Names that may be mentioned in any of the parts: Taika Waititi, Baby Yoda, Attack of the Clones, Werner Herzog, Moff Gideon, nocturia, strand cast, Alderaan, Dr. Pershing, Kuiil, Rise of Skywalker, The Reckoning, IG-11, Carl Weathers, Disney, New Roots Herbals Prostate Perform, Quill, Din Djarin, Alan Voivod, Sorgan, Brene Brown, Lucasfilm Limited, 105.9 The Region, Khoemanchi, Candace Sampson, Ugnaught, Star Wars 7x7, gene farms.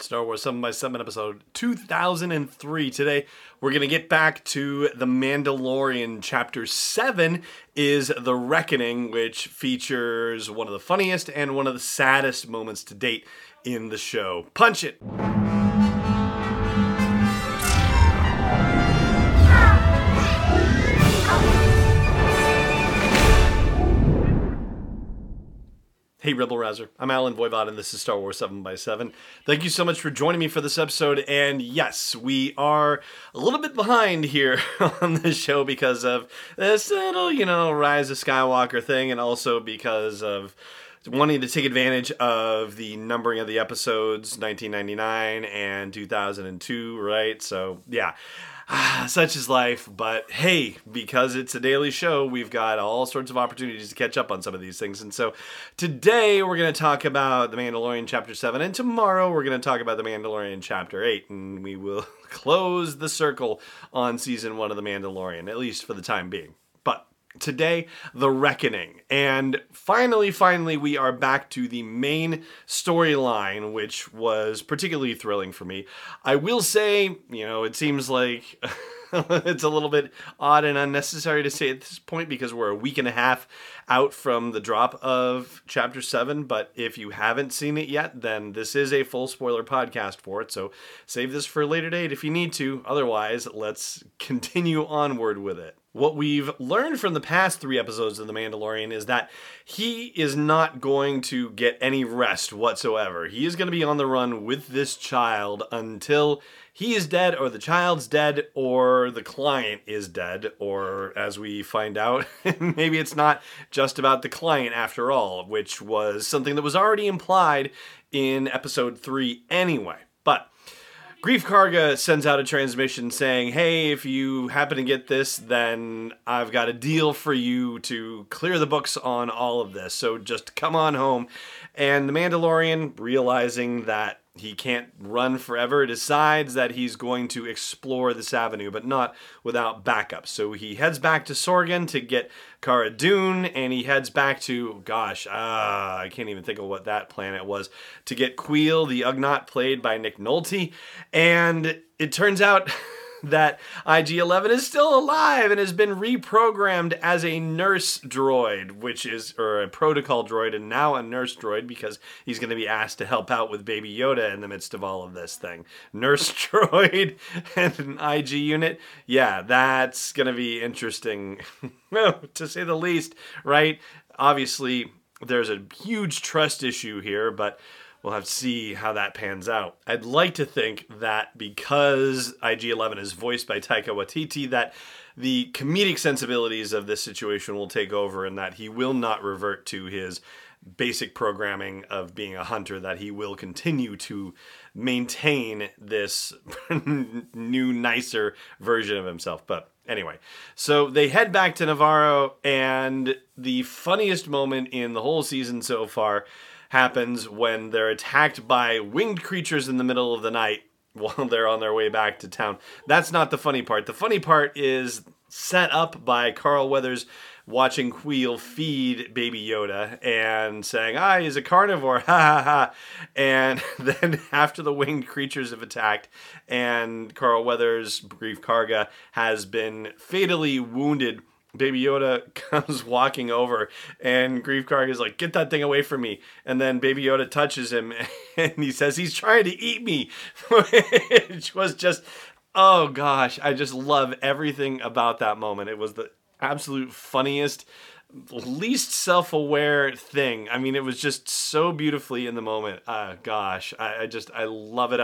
Star Wars 7x7 episode 2003. Today, we're going to get back to The Mandalorian. Chapter 7 is The Reckoning, which features one of the funniest and one of the saddest moments to date in the show. Punch it! Hey, Rebel Rouser. I'm Alan Voivod, and this is Star Wars 7x7. Thank you so much for joining me for this episode, and yes, we are a little bit behind here on this show because of this little, Rise of Skywalker thing, and also because of wanting to take advantage of the numbering of the episodes, 1999 and 2002, right? So, yeah. Such is life, but hey, because it's a daily show, we've got all sorts of opportunities to catch up on some of these things. And so today we're going to talk about The Mandalorian Chapter 7, and tomorrow we're going to talk about The Mandalorian Chapter 8, and we will close the circle on Season 1 of The Mandalorian, at least for the time being. But today, The Reckoning. And finally, we are back to the main storyline, which was particularly thrilling for me. I will say, it seems like it's a little bit odd and unnecessary to say at this point because we're a week and a half out from the drop of Chapter 7, but if you haven't seen it yet, then this is a full spoiler podcast for it, so save this for a later date if you need to. Otherwise, let's continue onward with it. What we've learned from the past three episodes of The Mandalorian is that he is not going to get any rest whatsoever. He is going to be on the run with this child until he is dead, or the child's dead, or the client is dead, or as we find out, maybe it's not just about the client after all, which was something that was already implied in episode 3 anyway. But Greef Karga sends out a transmission saying, hey, if you happen to get this, then I've got a deal for you to clear the books on all of this. So just come on home. And the Mandalorian, realizing that he can't run forever, decides that he's going to explore this avenue, but not without backup. So he heads back to Sorgan to get Kara Dune, and he heads back to, I can't even think of what that planet was, to get Kuiil, the Ugnaught, played by Nick Nolte. And it turns out that IG-11 is still alive and has been reprogrammed as a nurse droid, or a protocol droid, and now a nurse droid, because he's going to be asked to help out with Baby Yoda in the midst of all of this thing. Nurse droid and an IG unit? Yeah, that's going to be interesting, to say the least, right? Obviously, there's a huge trust issue here, but we'll have to see how that pans out. I'd like to think that because IG-11 is voiced by Taika Waititi, that the comedic sensibilities of this situation will take over and that he will not revert to his basic programming of being a hunter, that he will continue to maintain this new, nicer version of himself. But anyway, so they head back to Navarro, and the funniest moment in the whole season so far happens when they're attacked by winged creatures in the middle of the night while they're on their way back to town. That's not the funny part. The funny part is set up by Carl Weathers watching Quill feed Baby Yoda and saying, he's a carnivore, ha ha ha. And then after the winged creatures have attacked and Carl Weathers, Greef Karga, has been fatally wounded, Baby Yoda comes walking over, and Greef Karga is like, get that thing away from me. And then Baby Yoda touches him, and he says, he's trying to eat me, which was just, I just love everything about that moment. It was the absolute funniest, least self-aware thing. I mean, it was just so beautifully in the moment. I love it.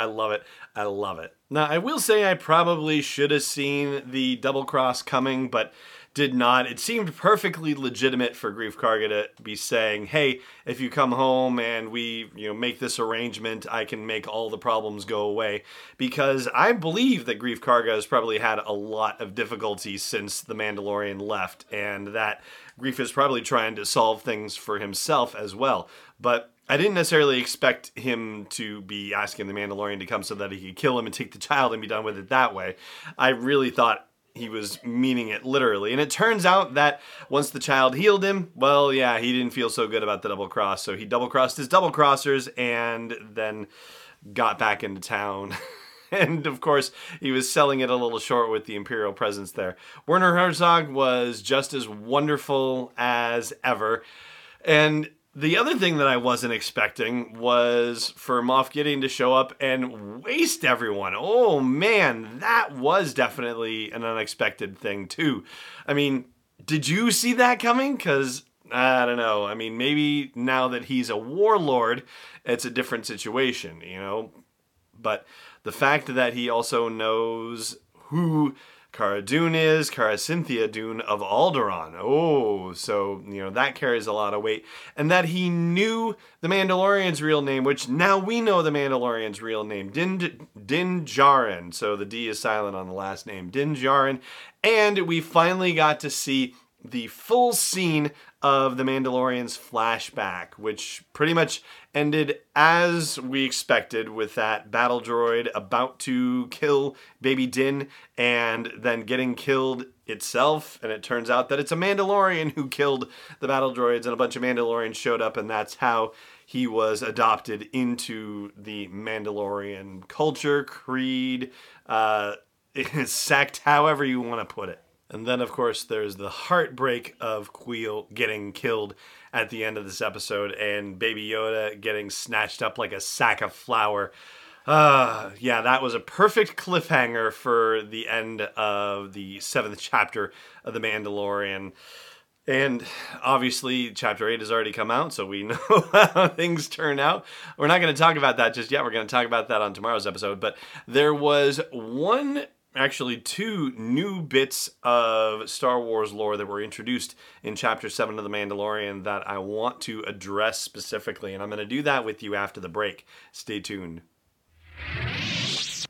I love it. Now, I will say I probably should have seen the double cross coming, but did not. It seemed perfectly legitimate for Greef Karga to be saying, hey, if you come home and we, you know, make this arrangement, I can make all the problems go away. Because I believe that Greef Karga has probably had a lot of difficulty since The Mandalorian left, and that Greef is probably trying to solve things for himself as well. But I didn't necessarily expect him to be asking the Mandalorian to come so that he could kill him and take the child and be done with it that way. I really thought he was meaning it literally. And it turns out that once the child healed him, well, yeah, he didn't feel so good about the double cross. So he double crossed his double crossers and then got back into town. And, of course, he was selling it a little short with the Imperial presence there. Werner Herzog was just as wonderful as ever. And the other thing that I wasn't expecting was for Moff Gideon to show up and waste everyone. Oh, man, that was definitely an unexpected thing, too. I mean, did you see that coming? Because, I don't know. I mean, maybe now that he's a warlord, it's a different situation, you know? But the fact that he also knows who Kara Dune is, Kara Cynthia Dune of Alderaan. Oh, so, you know, that carries a lot of weight. And that he knew the Mandalorian's real name, which now we know the Mandalorian's real name, Din Djarin. So the D is silent on the last name, Din Djarin. And we finally got to see the full scene of the Mandalorian's flashback, which pretty much ended as we expected with that battle droid about to kill baby Din and then getting killed itself. And it turns out that it's a Mandalorian who killed the battle droids, and a bunch of Mandalorians showed up, and that's how he was adopted into the Mandalorian culture, creed, sect, however you want to put it. And then, of course, there's the heartbreak of Kuiil getting killed at the end of this episode and Baby Yoda getting snatched up like a sack of flour. Yeah, that was a perfect cliffhanger for the end of the 7th chapter of The Mandalorian. And obviously, Chapter 8 has already come out, so we know how things turn out. We're not going to talk about that just yet. We're going to talk about that on tomorrow's episode. But there was two new bits of Star Wars lore that were introduced in Chapter 7 of The Mandalorian that I want to address specifically, and I'm going to do that with you after the break. Stay tuned.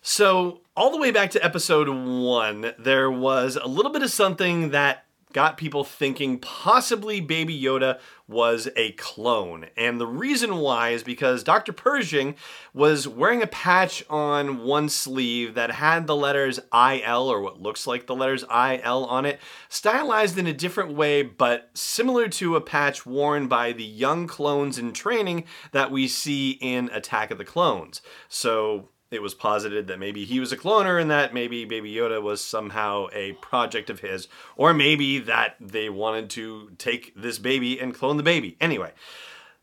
So, all the way back to episode 1, there was a little bit of something that got people thinking possibly Baby Yoda was a clone. And the reason why is because Dr. Pershing was wearing a patch on one sleeve that had the letters IL, or what looks like the letters IL on it, stylized in a different way, but similar to a patch worn by the young clones in training that we see in Attack of the Clones. So it was posited that maybe he was a cloner and that maybe Baby Yoda was somehow a project of his, or maybe that they wanted to take this baby and clone the baby. Anyway,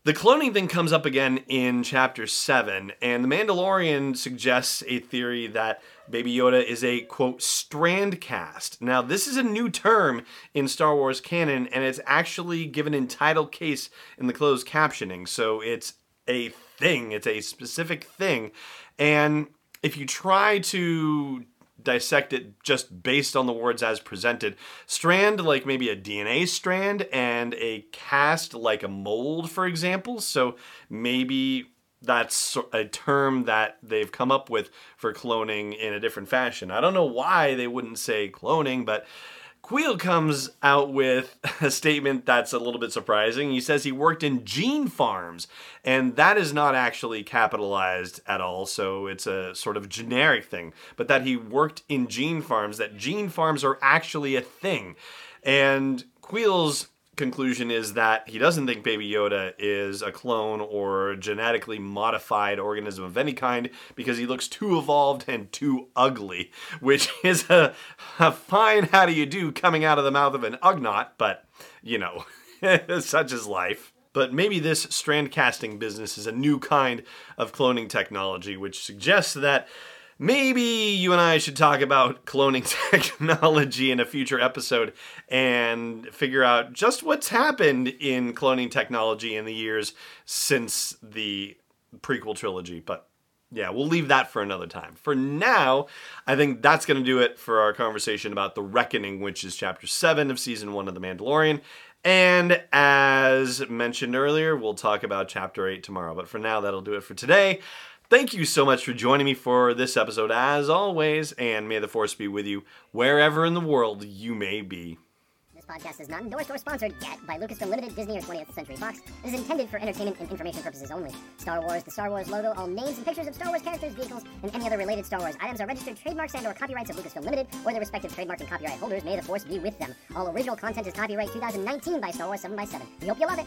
the cloning thing comes up again in Chapter 7, and the Mandalorian suggests a theory that Baby Yoda is a, quote, strand cast. Now, this is a new term in Star Wars canon, and it's actually given in title case in the closed captioning, so it's a thing, it's a specific thing. And if you try to dissect it just based on the words as presented, strand like maybe a DNA strand, and a cast like a mold, for example. So maybe that's a term that they've come up with for cloning in a different fashion. I don't know why they wouldn't say cloning, but Kuiil comes out with a statement that's a little bit surprising. He says he worked in gene farms, and that is not actually capitalized at all, so it's a sort of generic thing, but that he worked in gene farms, that gene farms are actually a thing. And Kuiil's conclusion is that he doesn't think Baby Yoda is a clone or a genetically modified organism of any kind because he looks too evolved and too ugly, which is a fine how do you do coming out of the mouth of an Ugnaught, but, you know, such is life. But maybe this strand casting business is a new kind of cloning technology, which suggests that maybe you and I should talk about cloning technology in a future episode and figure out just what's happened in cloning technology in the years since the prequel trilogy. But yeah, we'll leave that for another time. For now, I think that's going to do it for our conversation about The Reckoning, which is Chapter 7 of Season 1 of The Mandalorian. And as mentioned earlier, we'll talk about Chapter 8 tomorrow. But for now, that'll do it for today. Thank you so much for joining me for this episode, as always, and may the Force be with you wherever in the world you may be. This podcast is not endorsed or sponsored yet by Lucasfilm Limited, Disney, or 20th Century Fox. It is intended for entertainment and information purposes only. Star Wars, the Star Wars logo, all names and pictures of Star Wars characters, vehicles, and any other related Star Wars items are registered trademarks and/or copyrights of Lucasfilm Limited or their respective trademark and copyright holders. May the Force be with them. All original content is copyright 2019 by Star Wars 7x7. We hope you love it.